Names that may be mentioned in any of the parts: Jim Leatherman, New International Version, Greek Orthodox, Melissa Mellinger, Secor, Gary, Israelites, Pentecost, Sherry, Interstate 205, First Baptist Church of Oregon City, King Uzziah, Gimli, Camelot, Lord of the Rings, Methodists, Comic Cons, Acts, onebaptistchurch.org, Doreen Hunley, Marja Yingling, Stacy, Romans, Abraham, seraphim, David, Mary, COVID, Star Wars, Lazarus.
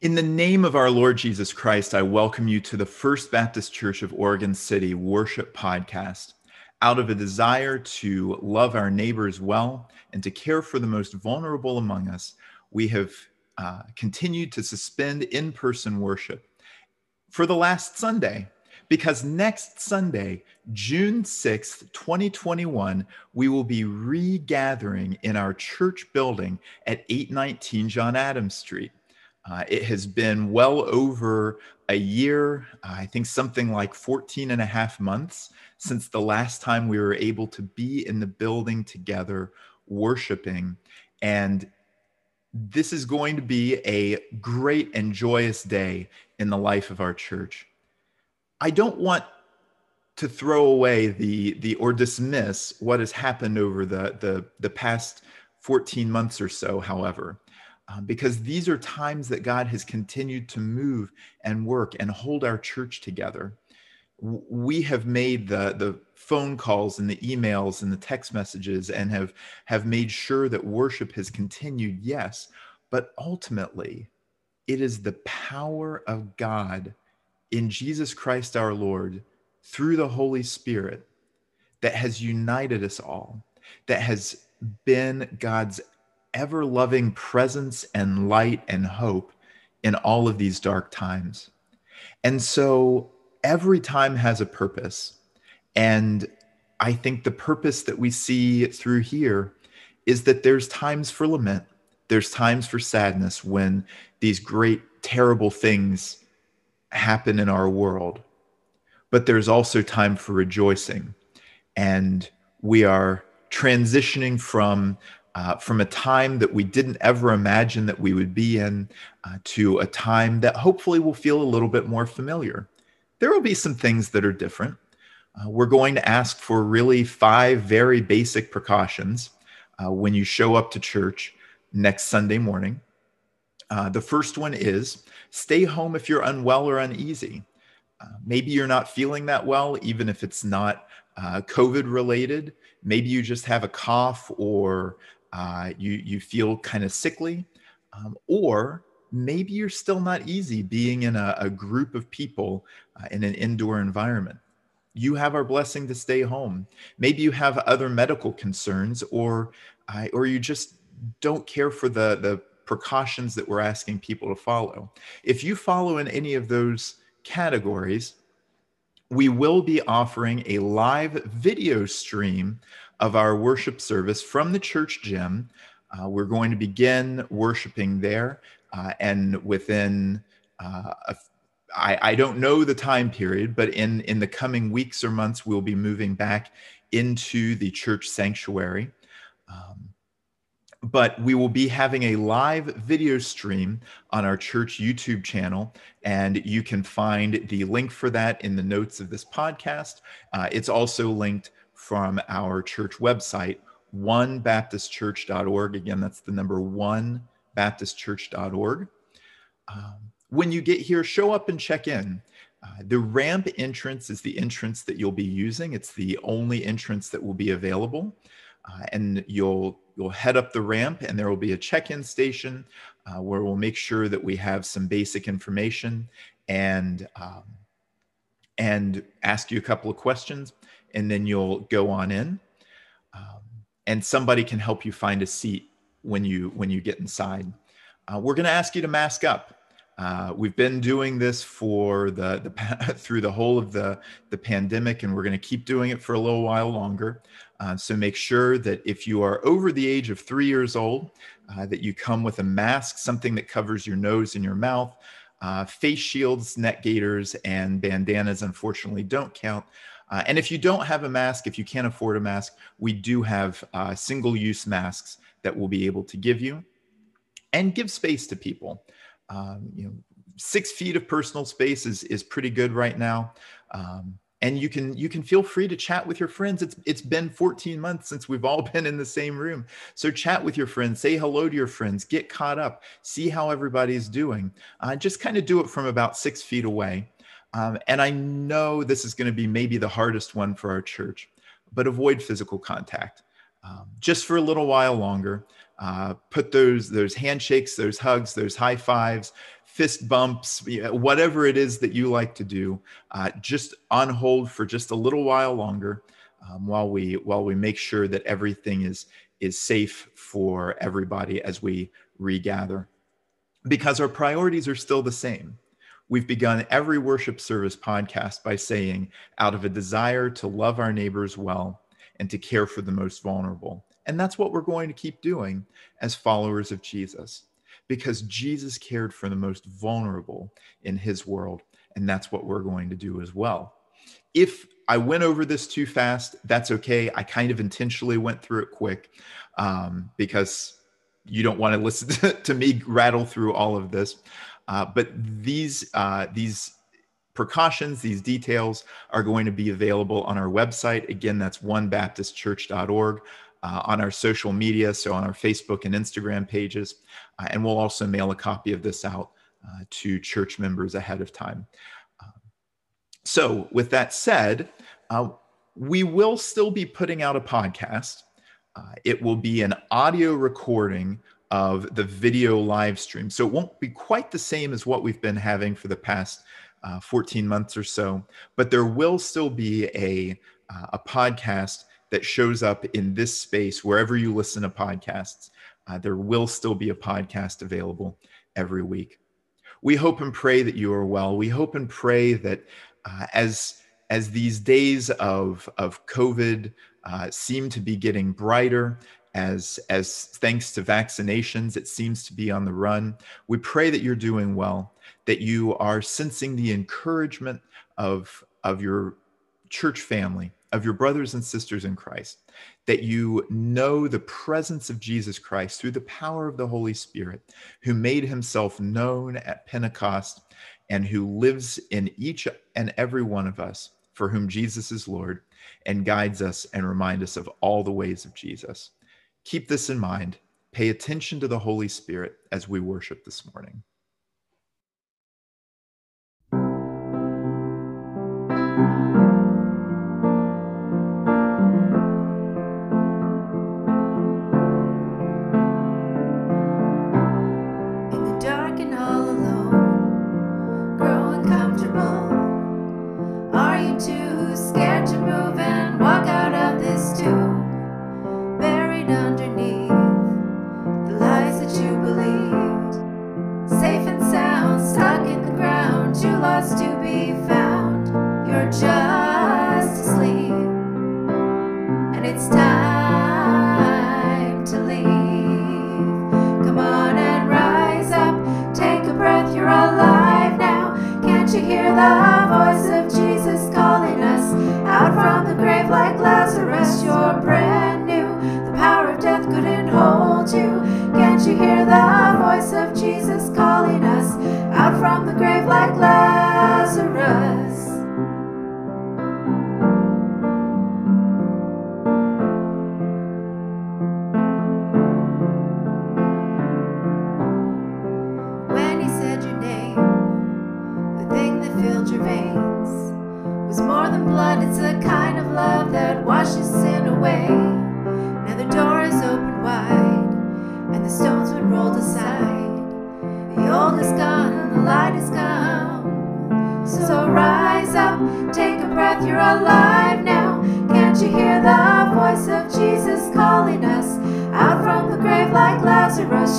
In the name of our Lord Jesus Christ, I welcome you to the First Baptist Church of Oregon City Worship Podcast. Out of a desire to love our neighbors well and to care for the most vulnerable among us, we have continued to suspend in-person worship for the last Sunday, because next Sunday, June 6th, 2021, we will be regathering in our church building at 819 John Adams Street. It has been well over a year, I think something like 14 and a half months since the last time we were able to be in the building together worshiping. And this is going to be a great and joyous day in the life of our church. I don't want to throw away or dismiss what has happened over the past 14 months or so, however. Because these are times that God has continued to move and work and hold our church together. We have made the phone calls and the emails and the text messages and have made sure that worship has continued, yes, but ultimately it is the power of God in Jesus Christ our Lord through the Holy Spirit that has united us all, that has been God's ever-loving presence and light and hope in all of these dark times. And so every time has a purpose. And I think the purpose that we see through here is that there's times for lament, there's times for sadness when these great, terrible things happen in our world. But there's also time for rejoicing. And we are transitioning from a time that we didn't ever imagine that we would be in to a time that hopefully will feel a little bit more familiar. There will be some things that are different. We're going to ask for really 5 very basic precautions when you show up to church next Sunday morning. The first one is stay home if you're unwell or uneasy. Maybe you're not feeling that well, even if it's not COVID related. Maybe you just have a cough or you feel kind of sickly, or maybe you're still not easy being in a group of people in an indoor environment. You have our blessing to stay home. Maybe you have other medical concerns, or you just don't care for the precautions that we're asking people to follow. If you follow in any of those categories, we will be offering a live video stream of our worship service from the church gym. We're going to begin worshiping there. And within, I don't know the time period, but in the coming weeks or months, we'll be moving back into the church sanctuary. But we will be having a live video stream on our church YouTube channel, and you can find the link for that in the notes of this podcast. It's also linked from our church website, onebaptistchurch.org. Again, that's the number onebaptistchurch.org. When you get here, show up and check in. The ramp entrance is the entrance that you'll be using. It's the only entrance that will be available, and you'll head up the ramp, and there will be a check-in station where we'll make sure that we have some basic information and ask you a couple of questions, and then you'll go on in, and somebody can help you find a seat when you get inside. We're going to ask you to mask up. We've been doing this for through the whole of the pandemic, and we're going to keep doing it for a little while longer. So make sure that if you are over the age of 3 years old, that you come with a mask, something that covers your nose and your mouth. Face shields, neck gaiters, and bandanas, unfortunately, don't count. And if you don't have a mask, if you can't afford a mask, we do have single-use masks that we'll be able to give you. And give space to people. 6 feet of personal space is pretty good right now. And you can feel free to chat with your friends. It's been 14 months since we've all been in the same room. So chat with your friends, say hello to your friends, get caught up, see how everybody's doing. Just kind of do it from about 6 feet away. And I know this is going to be maybe the hardest one for our church, but avoid physical contact just for a little while longer. put those handshakes, those hugs, those high fives, fist bumps, whatever it is that you like to do, just on hold for just a little while longer, while we make sure that everything is safe for everybody as we regather, because our priorities are still the same. We've begun every worship service podcast by saying, out of a desire to love our neighbors well and to care for the most vulnerable. And that's what we're going to keep doing as followers of Jesus, because Jesus cared for the most vulnerable in his world. And that's what we're going to do as well. If I went over this too fast, that's okay. I kind of intentionally went through it quick because you don't want to listen to me rattle through all of this. But these precautions, these details are going to be available on our website. Again, that's onebaptistchurch.org. On our social media, so on our Facebook and Instagram pages. And we'll also mail a copy of this out to church members ahead of time. So with that said, we will still be putting out a podcast. It will be an audio recording of the video live stream. So it won't be quite the same as what we've been having for the past 14 months or so, but there will still be a podcast that shows up in this space, wherever you listen to podcasts. There will still be a podcast available every week. We hope and pray that you are well. We hope and pray that as these days of COVID seem to be getting brighter, as thanks to vaccinations, it seems to be on the run, we pray that you're doing well, that you are sensing the encouragement of your church family, of your brothers and sisters in Christ, that you know the presence of Jesus Christ through the power of the Holy Spirit, who made himself known at Pentecost and who lives in each and every one of us, for whom Jesus is Lord, and guides us and reminds us of all the ways of Jesus. Keep this in mind. Pay attention to the Holy Spirit as we worship this morning. Jesus calling us out from the grave like Lazarus.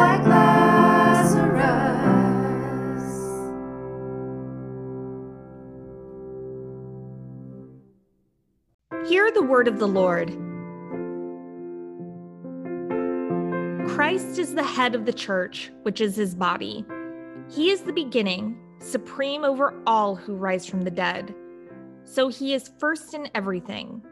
like Lazarus. Hear the word of the Lord. Christ is the head of the church, which is his body. He is the beginning, supreme over all who rise from the dead. So he is first in everything.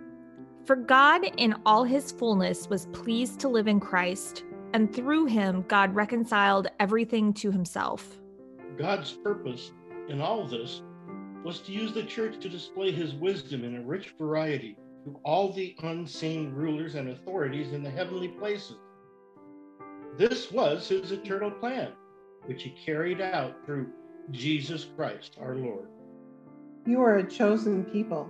For God in all his fullness was pleased to live in Christ, and through him God reconciled everything to himself. God's purpose in all this was to use the church to display his wisdom in a rich variety to all the unseen rulers and authorities in the heavenly places. This was his eternal plan, which he carried out through Jesus Christ, our Lord. You are a chosen people.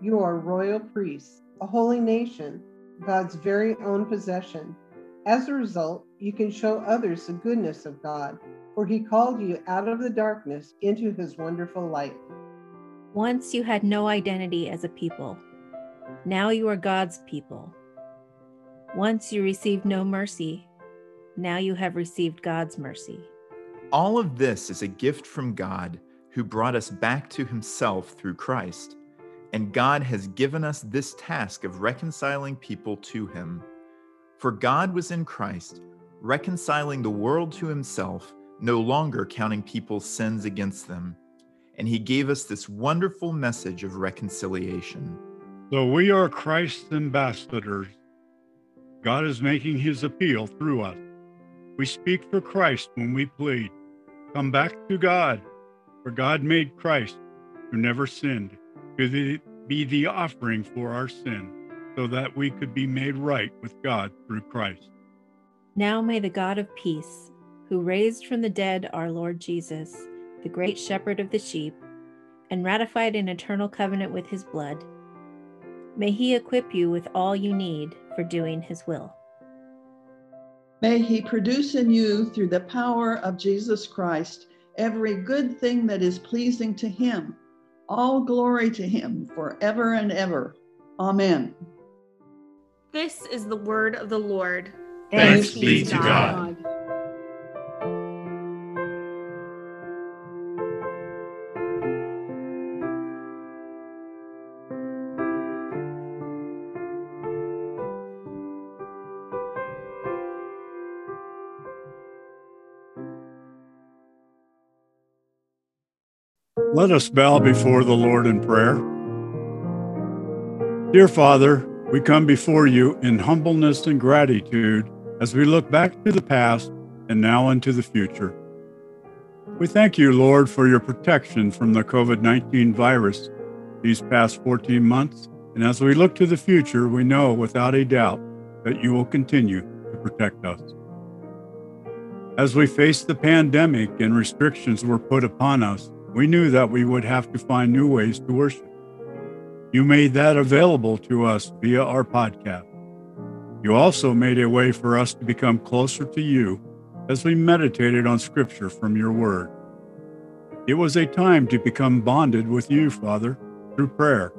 You are royal priests, a holy nation, God's very own possession. As a result, you can show others the goodness of God, for he called you out of the darkness into his wonderful light. Once you had no identity as a people. Now you are God's people. Once you received no mercy. Now you have received God's mercy. All of this is a gift from God, who brought us back to himself through Christ. And God has given us this task of reconciling people to him. For God was in Christ, reconciling the world to himself, no longer counting people's sins against them. And he gave us this wonderful message of reconciliation. So we are Christ's ambassadors. God is making his appeal through us. We speak for Christ when we plead. Come back to God. For God made Christ, who never sinned, to be the offering for our sin, so that we could be made right with God through Christ. Now may the God of peace, who raised from the dead our Lord Jesus, the great shepherd of the sheep, and ratified an eternal covenant with his blood, may he equip you with all you need for doing his will. May he produce in you, through the power of Jesus Christ, every good thing that is pleasing to him. All glory to him forever and ever. Amen. This is the word of the Lord. Thanks be to God. Let us bow before the Lord in prayer. Dear Father, we come before you in humbleness and gratitude as we look back to the past and now into the future. We thank you, Lord, for your protection from the COVID-19 virus these past 14 months. And as we look to the future, we know without a doubt that you will continue to protect us. As we faced the pandemic and restrictions were put upon us, we knew that we would have to find new ways to worship. You made that available to us via our podcast. You also made a way for us to become closer to you as we meditated on scripture from your word. It was a time to become bonded with you, Father, through prayer.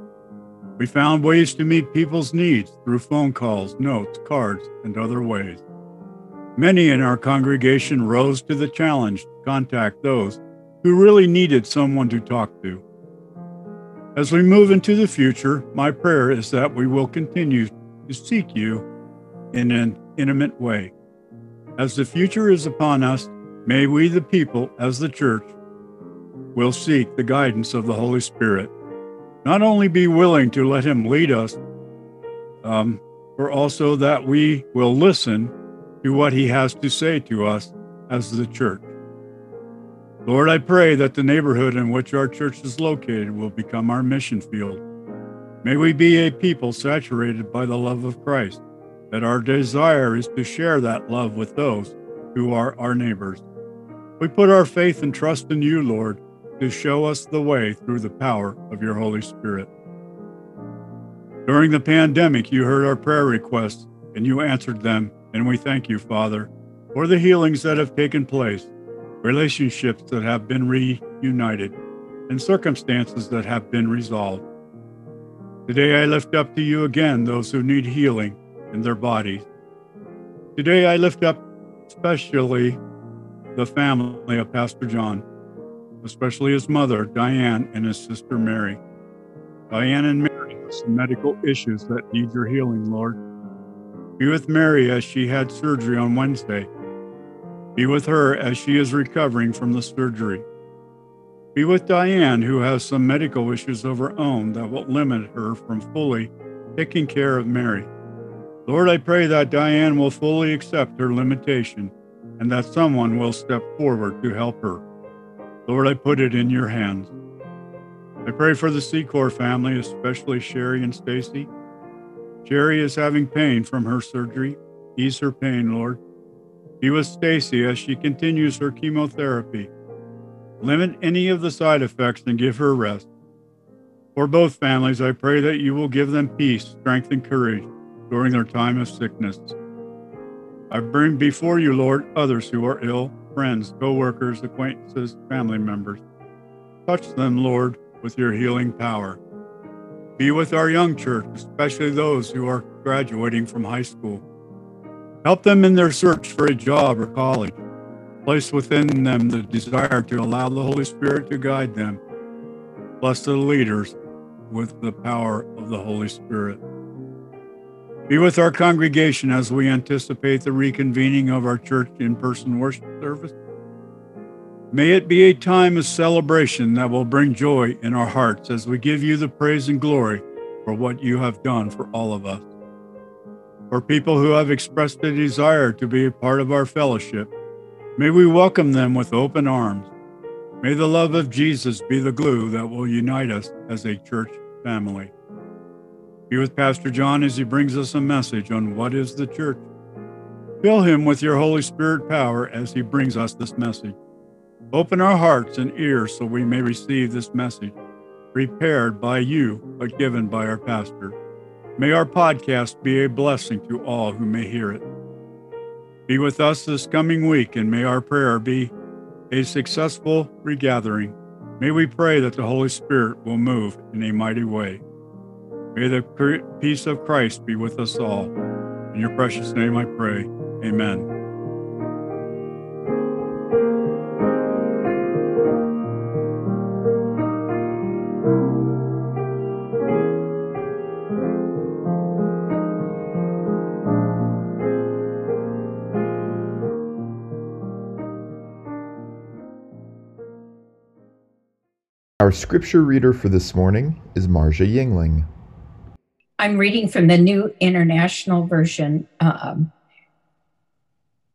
We found ways to meet people's needs through phone calls, notes, cards, and other ways. Many in our congregation rose to the challenge to contact those who really needed someone to talk to. As we move into the future, my prayer is that we will continue to seek you in an intimate way. As the future is upon us, may we, the people, as the church, will seek the guidance of the Holy Spirit. Not only be willing to let him lead us, but also that we will listen to what he has to say to us as the church. Lord, I pray that the neighborhood in which our church is located will become our mission field. May we be a people saturated by the love of Christ, that our desire is to share that love with those who are our neighbors. We put our faith and trust in you, Lord, to show us the way through the power of your Holy Spirit. During the pandemic, you heard our prayer requests and you answered them, and we thank you, Father, for the healings that have taken place, relationships that have been reunited, and circumstances that have been resolved. Today I lift up to you again those who need healing in their bodies. Today I lift up especially the family of Pastor John, especially his mother, Diane, and his sister, Mary. Diane and Mary have some medical issues that need your healing, Lord. Be with Mary as she had surgery on Wednesday. Be with her as she is recovering from the surgery. Be with Diane, who has some medical issues of her own that will limit her from fully taking care of Mary. Lord, I pray that Diane will fully accept her limitation and that someone will step forward to help her. Lord, I put it in your hands. I pray for the Secor family, especially Sherry and Stacy. Sherry is having pain from her surgery. Ease her pain, Lord. Be with Stacy as she continues her chemotherapy. Limit any of the side effects and give her rest. For both families, I pray that you will give them peace, strength, and courage during their time of sickness. I bring before you, Lord, others who are ill, friends, co-workers, acquaintances, family members. Touch them, Lord, with your healing power. Be with our young church, especially those who are graduating from high school. Help them in their search for a job or college. Place within them the desire to allow the Holy Spirit to guide them. Bless the leaders with the power of the Holy Spirit. Be with our congregation as we anticipate the reconvening of our church in-person worship service. May it be a time of celebration that will bring joy in our hearts as we give you the praise and glory for what you have done for all of us. For people who have expressed a desire to be a part of our fellowship, may we welcome them with open arms. May the love of Jesus be the glue that will unite us as a church family. Be with Pastor John as he brings us a message on what is the church. Fill him with your Holy Spirit power as he brings us this message. Open our hearts and ears so we may receive this message, prepared by you, but given by our pastor. May our podcast be a blessing to all who may hear it. Be with us this coming week, and may our prayer be a successful regathering. May we pray that the Holy Spirit will move in a mighty way. May the peace of Christ be with us all. In your precious name I pray, amen. Our scripture reader for this morning is Marja Yingling. I'm reading from the New International Version.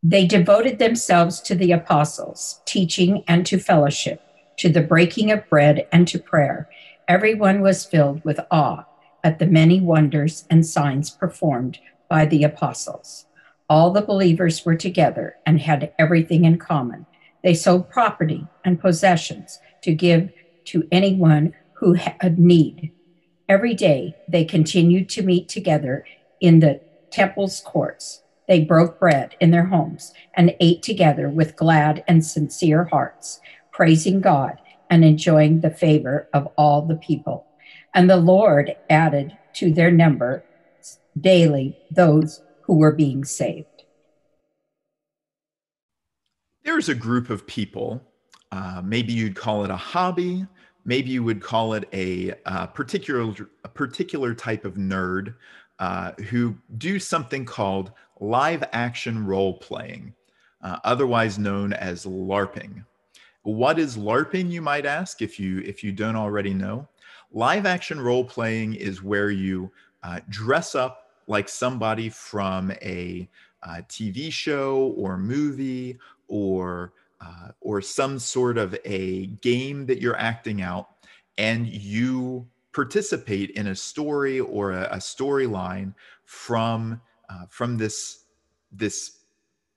They devoted themselves to the apostles, teaching and to fellowship, to the breaking of bread and to prayer. Everyone was filled with awe at the many wonders and signs performed by the apostles. All the believers were together and had everything in common. They sold property and possessions to give to anyone who had need. Every day they continued to meet together in the temple's courts. They broke bread in their homes and ate together with glad and sincere hearts, praising God and enjoying the favor of all the people. And the Lord added to their number daily those who were being saved. There's a group of people, maybe you'd call it a hobby. Maybe you would call it a particular type of nerd who do something called live action role playing, otherwise known as LARPing. What is LARPing, you might ask, if you don't already know? Live action role playing is where you dress up like somebody from a TV show or movie or some sort of a game that you're acting out, and you participate in a story or a storyline from this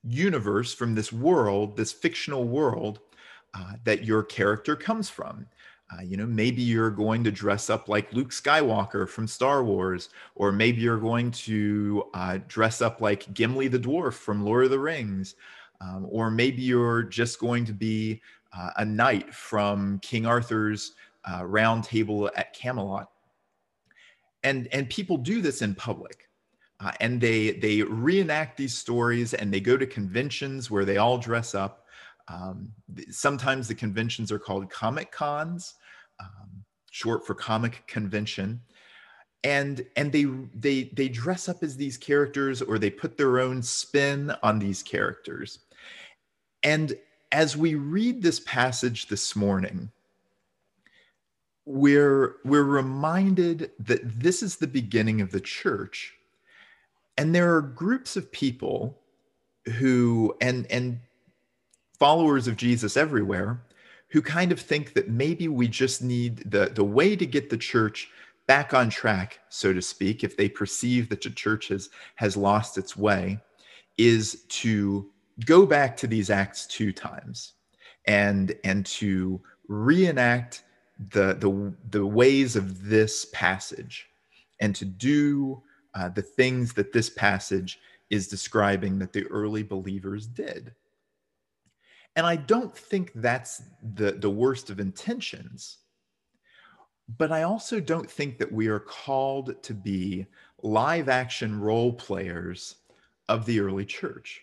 universe, from this world, this fictional world that your character comes from. Maybe you're going to dress up like Luke Skywalker from Star Wars, or maybe you're going to dress up like Gimli the dwarf from Lord of the Rings. Or maybe you're just going to be a knight from King Arthur's round table at Camelot. And people do this in public. And they reenact these stories, and they go to conventions where they all dress up. Sometimes the conventions are called Comic Cons, short for Comic Convention. And they dress up as these characters, or they put their own spin on these characters. And as we read this passage this morning, we're reminded that this is the beginning of the church. And there are groups of people who, and followers of Jesus everywhere, who kind of think that maybe we just need the way to get the church back on track, so to speak, if they perceive that the church has lost its way, is to go back to these Acts 2 times and to reenact the ways of this passage, and to do the things that this passage is describing that the early believers did. And I don't think that's the worst of intentions, but I also don't think that we are called to be live action role players of the early church.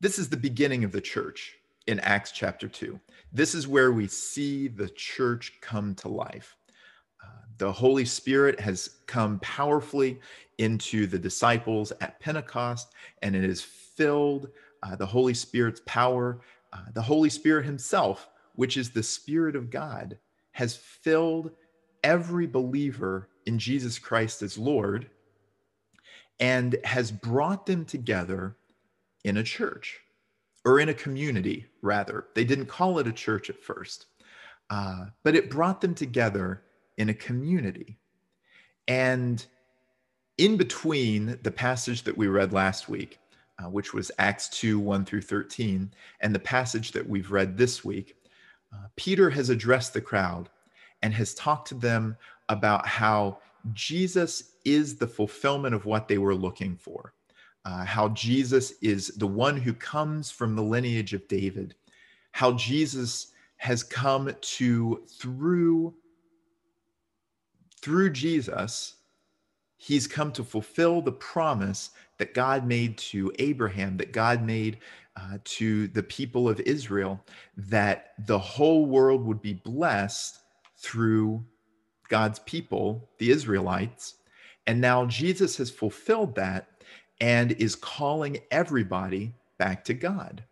This is the beginning of the church in Acts chapter 2. This is where we see the church come to life. The Holy Spirit has come powerfully into the disciples at Pentecost, and it has filled the Holy Spirit's power. The Holy Spirit himself, which is the Spirit of God, has filled every believer in Jesus Christ as Lord, and has brought them together in a church, or in a community, rather. They didn't call it a church at first, but it brought them together in a community. And in between the passage that we read last week, which was Acts 2, 1 through 13, and the passage that we've read this week, Peter has addressed the crowd and has talked to them about how Jesus is the fulfillment of what they were looking for, how Jesus is the one who comes from the lineage of David, how Jesus has come to, through Jesus, he's come to fulfill the promise that God made to Abraham, that God made to the people of Israel, that the whole world would be blessed through God's people, the Israelites. And now Jesus has fulfilled that and is calling everybody back to God.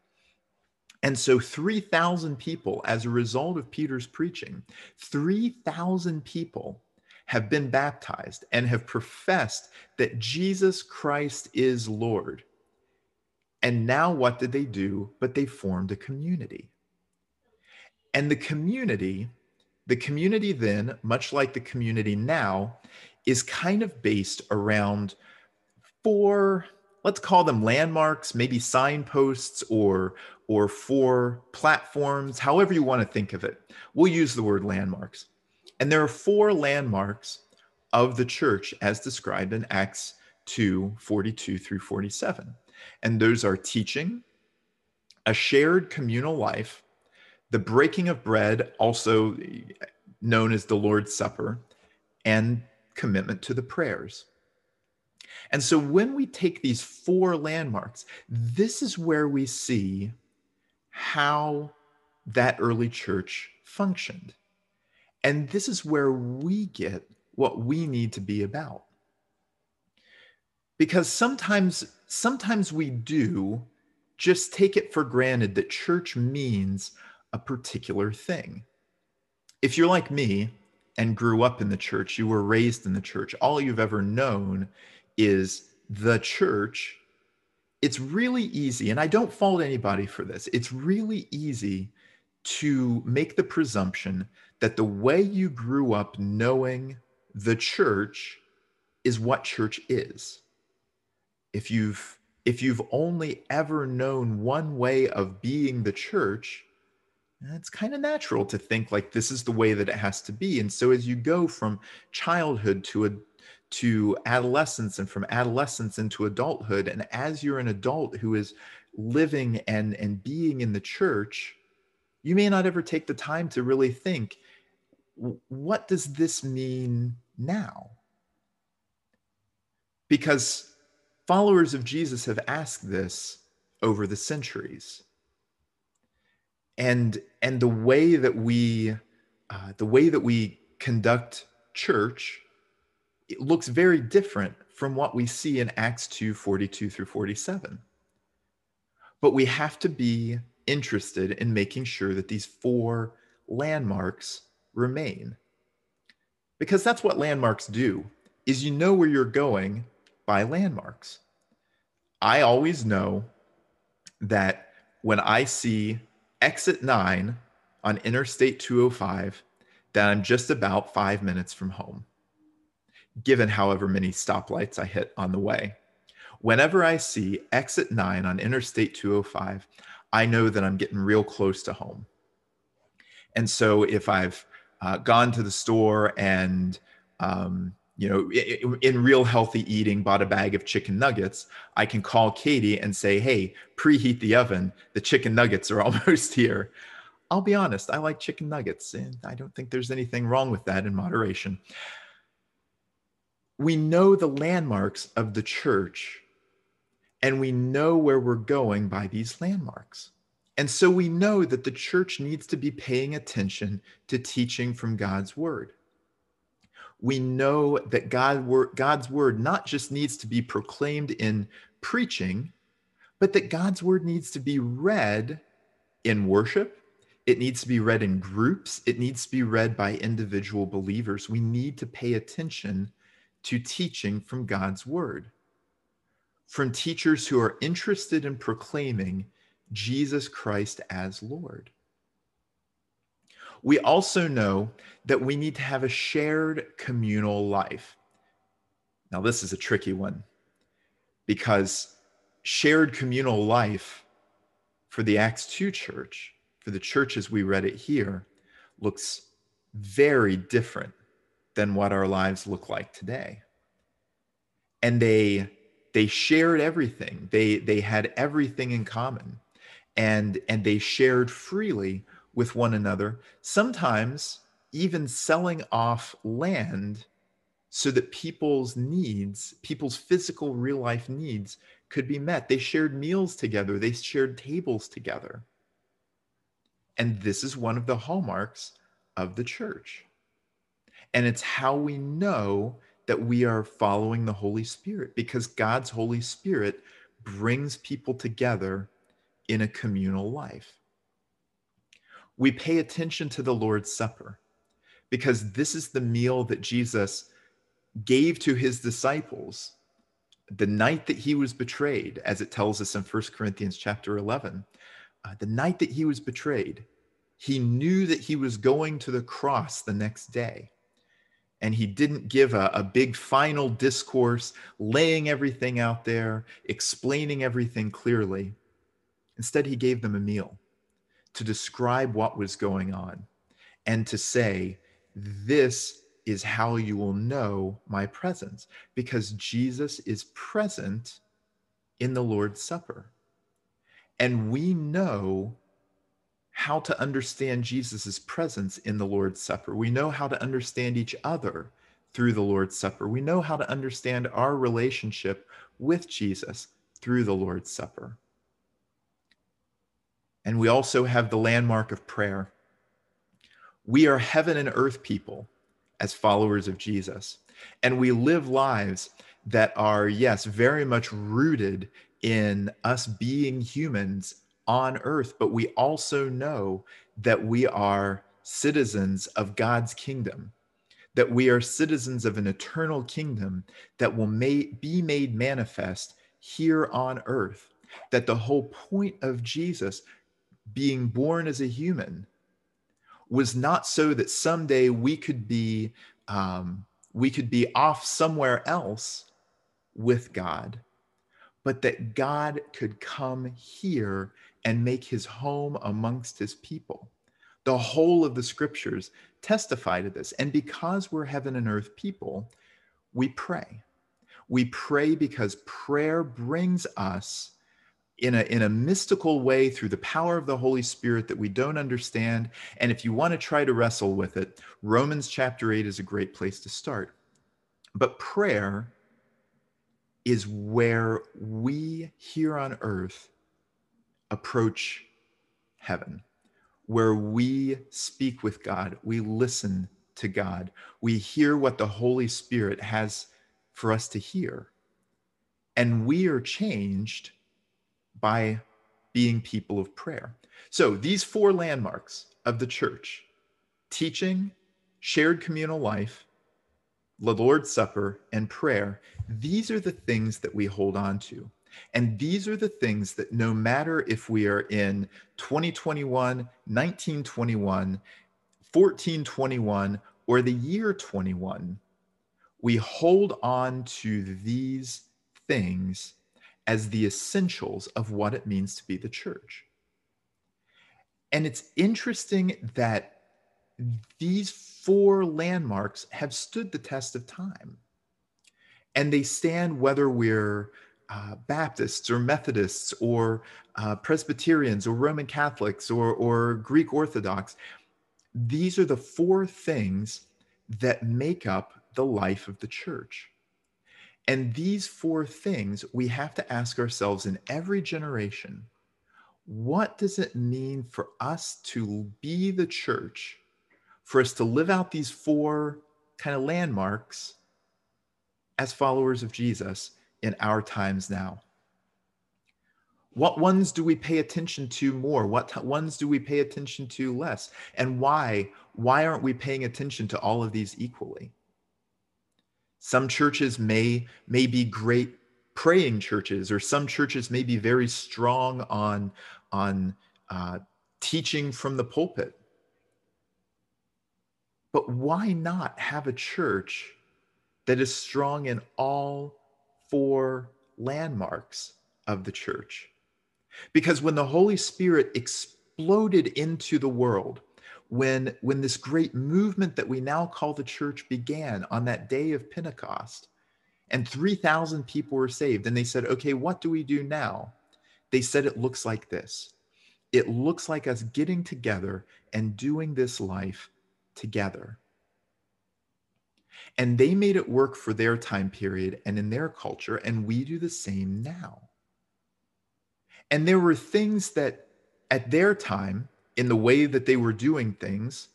And so 3,000 people, as a result of Peter's preaching, 3,000 people have been baptized and have professed that Jesus Christ is Lord. And now what did they do? But they formed a community. And the community then, much like the community now, is kind of based around four, let's call them landmarks, maybe signposts or four platforms, however you want to think of it. We'll use the word landmarks. And there are four landmarks of the church as described in Acts 2, 42 through 47. And those are teaching, a shared communal life, the breaking of bread, also known as the Lord's Supper, and commitment to the prayers. And so when we take these four landmarks, this is where we see how that early church functioned. And this is where we get what we need to be about. Because sometimes we do just take it for granted that church means a particular thing. If you're like me and grew up in the church, you were raised in the church, all you've ever known is the church, it's really easy, and I don't fault anybody for this, it's really easy to make the presumption that the way you grew up knowing the church is what church is. If you've only ever known one way of being the church, it's kind of natural to think like this is the way that it has to be. And so as you go from childhood to adolescence, and from adolescence into adulthood, and as you're an adult who is living and being in the church, you may not ever take the time to really think, what does this mean now? because followers of Jesus have asked this over the centuries. And the way that we conduct church, it looks very different from what we see in Acts 2:42 through 47. But we have to be interested in making sure that these four landmarks remain. Because that's what landmarks do, is you know where you're going by landmarks. I always know that when I see Exit 9 on Interstate 205, that I'm just about 5 minutes from home, given however many stoplights I hit on the way. Whenever I see Exit 9 on Interstate 205, I know that I'm getting real close to home. And so if I've gone to the store and, in real healthy eating, bought a bag of chicken nuggets, I can call Katie and say, hey, preheat the oven. The chicken nuggets are almost here. I'll be honest, I like chicken nuggets, and I don't think there's anything wrong with that in moderation. We know the landmarks of the church, and we know where we're going by these landmarks. And so we know that the church needs to be paying attention to teaching from God's word. We know that God's word not just needs to be proclaimed in preaching, but that God's word needs to be read in worship. It needs to be read in groups. It needs to be read by individual believers. We need to pay attention to teaching from God's word, from teachers who are interested in proclaiming Jesus Christ as Lord. We also know that we need to have a shared communal life. Now, this is a tricky one, because shared communal life for the Acts 2 church, for the church as we read it here, looks very different than what our lives look like today. And they shared everything. They had everything in common. And they shared freely with one another, sometimes even selling off land so that people's needs, people's physical real life needs, could be met. They shared meals together. They shared tables together. And this is one of the hallmarks of the church. And it's how we know that we are following the Holy Spirit, because God's Holy Spirit brings people together in a communal life. We pay attention to the Lord's Supper, because this is the meal that Jesus gave to his disciples the night that he was betrayed, as it tells us in 1 Corinthians chapter 11. The night that he was betrayed, he knew that he was going to the cross the next day. And he didn't give a big final discourse, laying everything out there, explaining everything clearly. Instead, he gave them a meal to describe what was going on and to say, this is how you will know my presence, because Jesus is present in the Lord's Supper. And we know how to understand Jesus's presence in the Lord's Supper. We know how to understand each other through the Lord's Supper. We know how to understand our relationship with Jesus through the Lord's Supper. And we also have the landmark of prayer. We are heaven and earth people as followers of Jesus, and we live lives that are, yes, very much rooted in us being humans on earth, but we also know that we are citizens of God's kingdom, that we are citizens of an eternal kingdom that will be made manifest here on earth, that the whole point of Jesus being born as a human was not so that someday we could be off somewhere else with God, but that God could come here and make his home amongst his people. The whole of the scriptures testify to this. And because we're heaven and earth people, we pray. We pray because prayer brings us in a mystical way through the power of the Holy Spirit that we don't understand. And if you want to try to wrestle with it, Romans chapter 8 is a great place to start. But prayer is where we here on earth approach heaven, where we speak with God, we listen to God, we hear what the Holy Spirit has for us to hear. And we are changed by being people of prayer. So these four landmarks of the church: teaching, shared communal life, the Lord's Supper, and prayer. These are the things that we hold on to. And these are the things that no matter if we are in 2021, 1921, 1421, or the year 21, we hold on to these things as the essentials of what it means to be the church. And it's interesting that these four landmarks have stood the test of time. And they stand whether we're Baptists or Methodists or Presbyterians or Roman Catholics or Greek Orthodox. These are the four things that make up the life of the church. And these four things, we have to ask ourselves in every generation, what does it mean for us to be the church, for us to live out these four kind of landmarks as followers of Jesus in our times now? What ones do we pay attention to more? What ones do we pay attention to less? And why aren't we paying attention to all of these equally? Some churches may be great praying churches, or some churches may be very strong on teaching from the pulpit. But why not have a church that is strong in all four landmarks of the church? Because when the Holy Spirit exploded into the world, when this great movement that we now call the church began on that day of Pentecost, and 3,000 people were saved, and they said, okay, what do we do now? They said, it looks like this. It looks like us getting together and doing this life together. And they made it work for their time period and in their culture, and we do the same now. And there were things that at their time, in the way that they were doing things,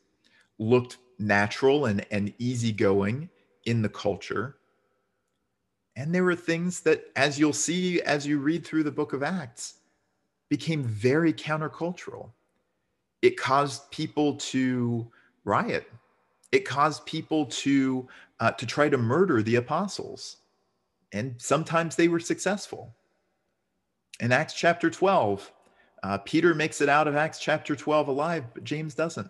looked natural and easygoing in the culture. And there were things that, as you'll see as you read through the book of Acts, became very countercultural. It caused people to riot. It caused people to try to murder the apostles. And sometimes they were successful. In Acts chapter 12, Peter makes it out of Acts chapter 12 alive, but James doesn't.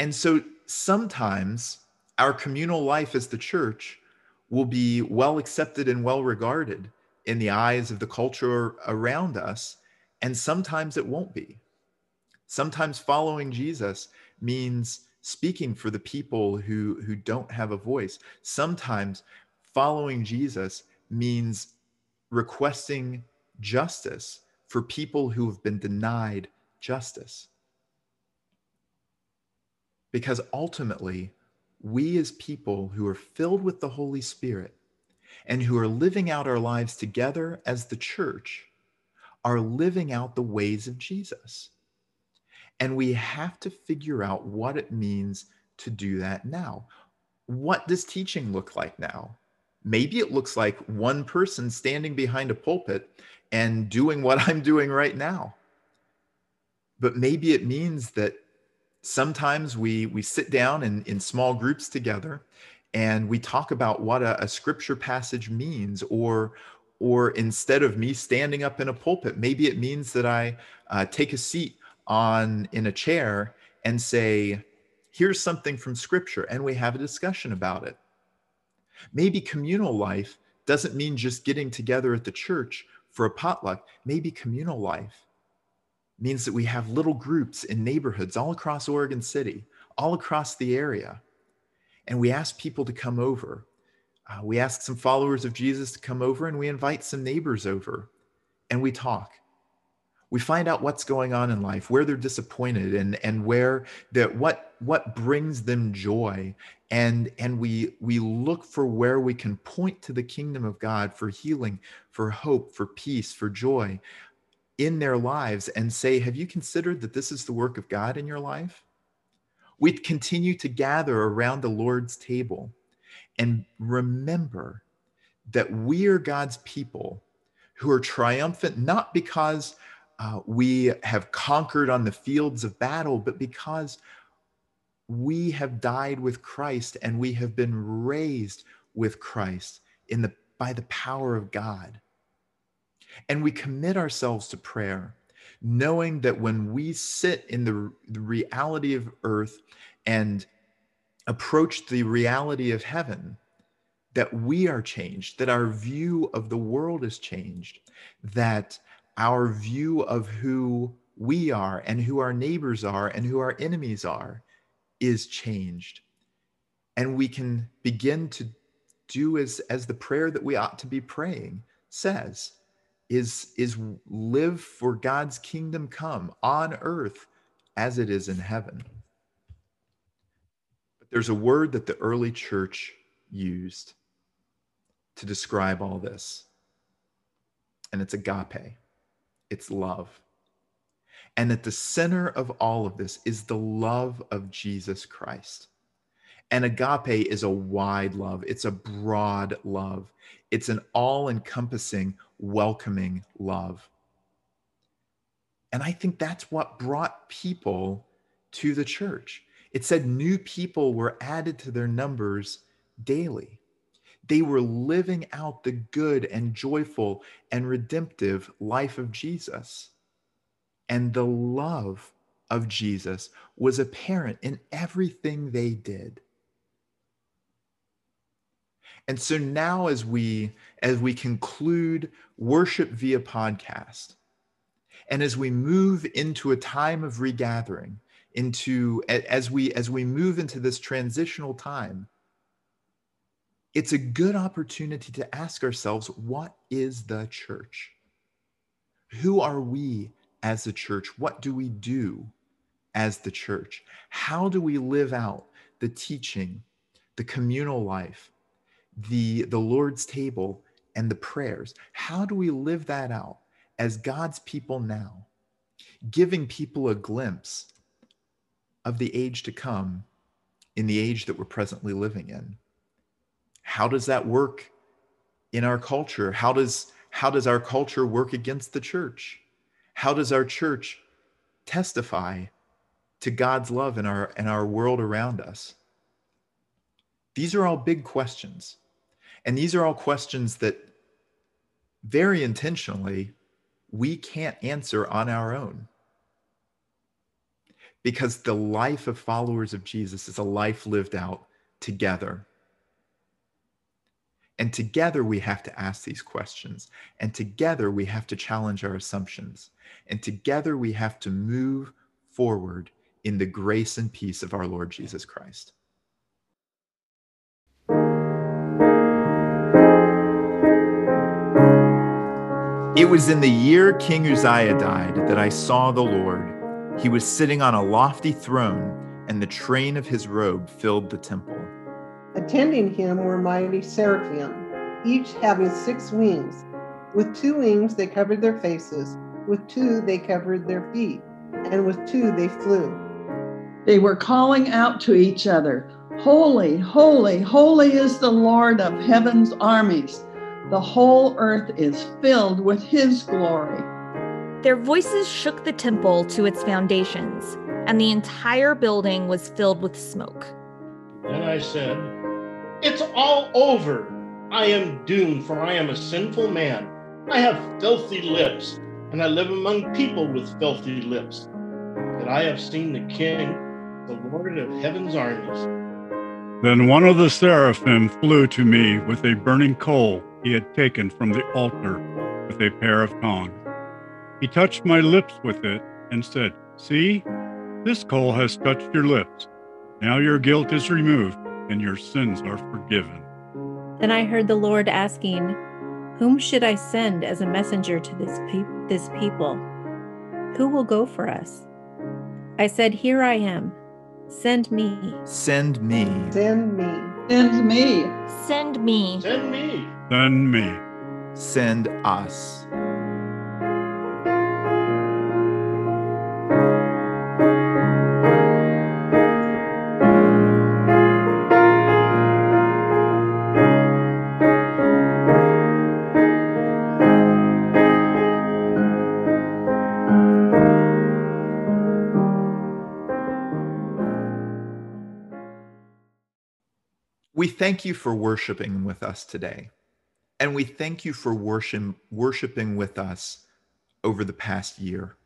And so sometimes our communal life as the church will be well accepted and well regarded in the eyes of the culture around us, and sometimes it won't be. Sometimes following Jesus means speaking for the people who don't have a voice. Sometimes following Jesus means requesting justice for people who have been denied justice. Because ultimately, we as people who are filled with the Holy Spirit and who are living out our lives together as the church are living out the ways of Jesus. And we have to figure out what it means to do that now. What does teaching look like now? Maybe it looks like one person standing behind a pulpit and doing what I'm doing right now. But maybe it means that sometimes we sit down in small groups together and we talk about what a scripture passage means, or instead of me standing up in a pulpit, maybe it means that I take a seat in a chair and say, here's something from scripture, and we have a discussion about it. Maybe communal life doesn't mean just getting together at the church for a potluck. Maybe communal life means that we have little groups in neighborhoods all across Oregon City, all across the area, and we ask people to come over. We ask some followers of Jesus to come over, and we invite some neighbors over, and we talk. We find out what's going on in life, where they're disappointed, and where that what what brings them joy, and we look for where we can point to the kingdom of God for healing, for hope, for peace, for joy in their lives, and say, have you considered that this is the work of God in your life? We continue to gather around the Lord's table and remember that we are God's people who are triumphant, not because we have conquered on the fields of battle, but because we have died with Christ and we have been raised with Christ by the power of God. And we commit ourselves to prayer, knowing that when we sit in the reality of earth and approach the reality of heaven, that we are changed, that our view of the world is changed, that our view of who we are and who our neighbors are and who our enemies are is changed. And we can begin to do as the prayer that we ought to be praying says, is live for God's kingdom come on earth as it is in heaven. But there's a word that the early church used to describe all this, and it's agape. It's love. And at the center of all of this is the love of Jesus Christ. And agape is a wide love. It's a broad love. It's an all-encompassing, welcoming love. And I think that's what brought people to the church. It said new people were added to their numbers daily. They were living out the good and joyful and redemptive life of Jesus. And the love of Jesus was apparent in everything they did. And so now as we conclude worship via podcast, and as we move into a time of regathering, as we move into this transitional time, it's a good opportunity to ask ourselves, what is the church? Who are we as the church? What do we do as the church? How do we live out the teaching, the communal life, the Lord's table, and the prayers? How do we live that out as God's people now, giving people a glimpse of the age to come in the age that we're presently living in? How does that work in our culture? How does our culture work against the church? How does our church testify to God's love in our world around us? These are all big questions. And these are all questions that very intentionally we can't answer on our own. Because the life of followers of Jesus is a life lived out together. And together we have to ask these questions. And together we have to challenge our assumptions. And together we have to move forward in the grace and peace of our Lord Jesus Christ. It was in the year King Uzziah died that I saw the Lord. He was sitting on a lofty throne, and the train of his robe filled the temple. Attending him were mighty seraphim, each having 6 wings. With 2 wings they covered their faces, with 2 they covered their feet, and with 2 they flew. They were calling out to each other, "Holy, holy, holy is the Lord of heaven's armies. The whole earth is filled with his glory." Their voices shook the temple to its foundations, and the entire building was filled with smoke. Then I said, "It's all over. I am doomed, for I am a sinful man. I have filthy lips, and I live among people with filthy lips. But I have seen the King, the Lord of heaven's armies." Then one of the seraphim flew to me with a burning coal he had taken from the altar with a pair of tongs. He touched my lips with it and said, "See, this coal has touched your lips. Now your guilt is removed, and your sins are forgiven." Then I heard the Lord asking, "Whom should I send as a messenger to this people? Who will go for us?" I said, "Here I am, Send me. Send me. Send me. Send me. Send me. Send me. Send me. Send us. We thank you for worshiping with us today, and we thank you for worshiping with us over the past year.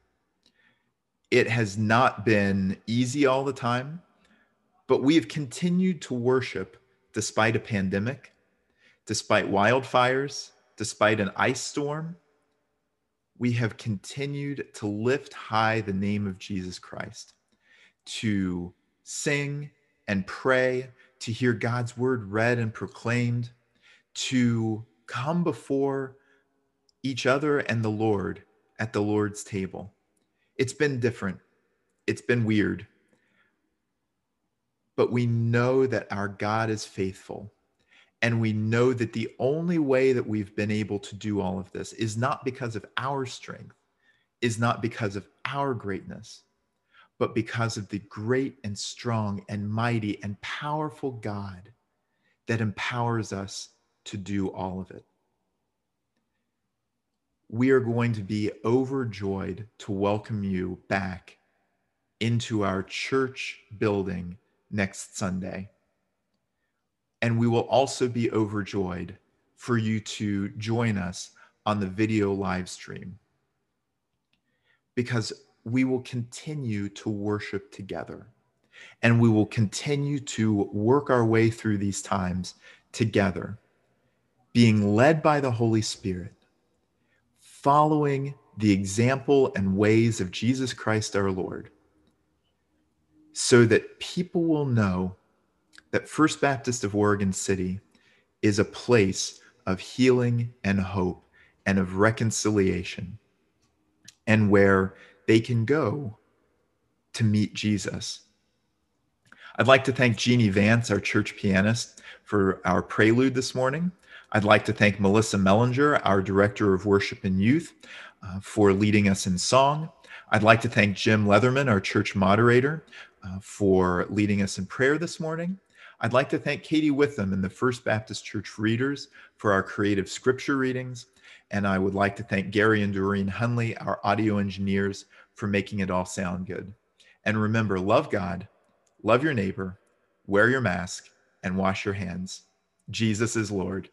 It has not been easy all the time, but we have continued to worship despite a pandemic, despite wildfires, despite an ice storm. We have continued to lift high the name of Jesus Christ, to sing and pray, to hear God's word read and proclaimed, to come before each other and the Lord at the Lord's table. It's been different. It's been weird. But we know that our God is faithful. And we know that the only way that we've been able to do all of this is not because of our strength, is not because of our greatness, but because of the great and strong and mighty and powerful God that empowers us to do all of it. We are going to be overjoyed to welcome you back into our church building next Sunday. And we will also be overjoyed for you to join us on the video live stream, because we will continue to worship together, and we will continue to work our way through these times together, being led by the Holy Spirit, following the example and ways of Jesus Christ our Lord, so that people will know that First Baptist of Oregon City is a place of healing and hope and of reconciliation, and where they can go to meet Jesus. I'd like to thank Jeannie Vance, our church pianist, for our prelude this morning. I'd like to thank Melissa Mellinger, our director of worship and youth, for leading us in song. I'd like to thank Jim Leatherman, our church moderator, for leading us in prayer this morning. I'd like to thank Katie Witham and the First Baptist Church Readers for our creative scripture readings. And I would like to thank Gary and Doreen Hunley, our audio engineers, for making it all sound good. And remember, love God, love your neighbor, wear your mask, and wash your hands. Jesus is Lord.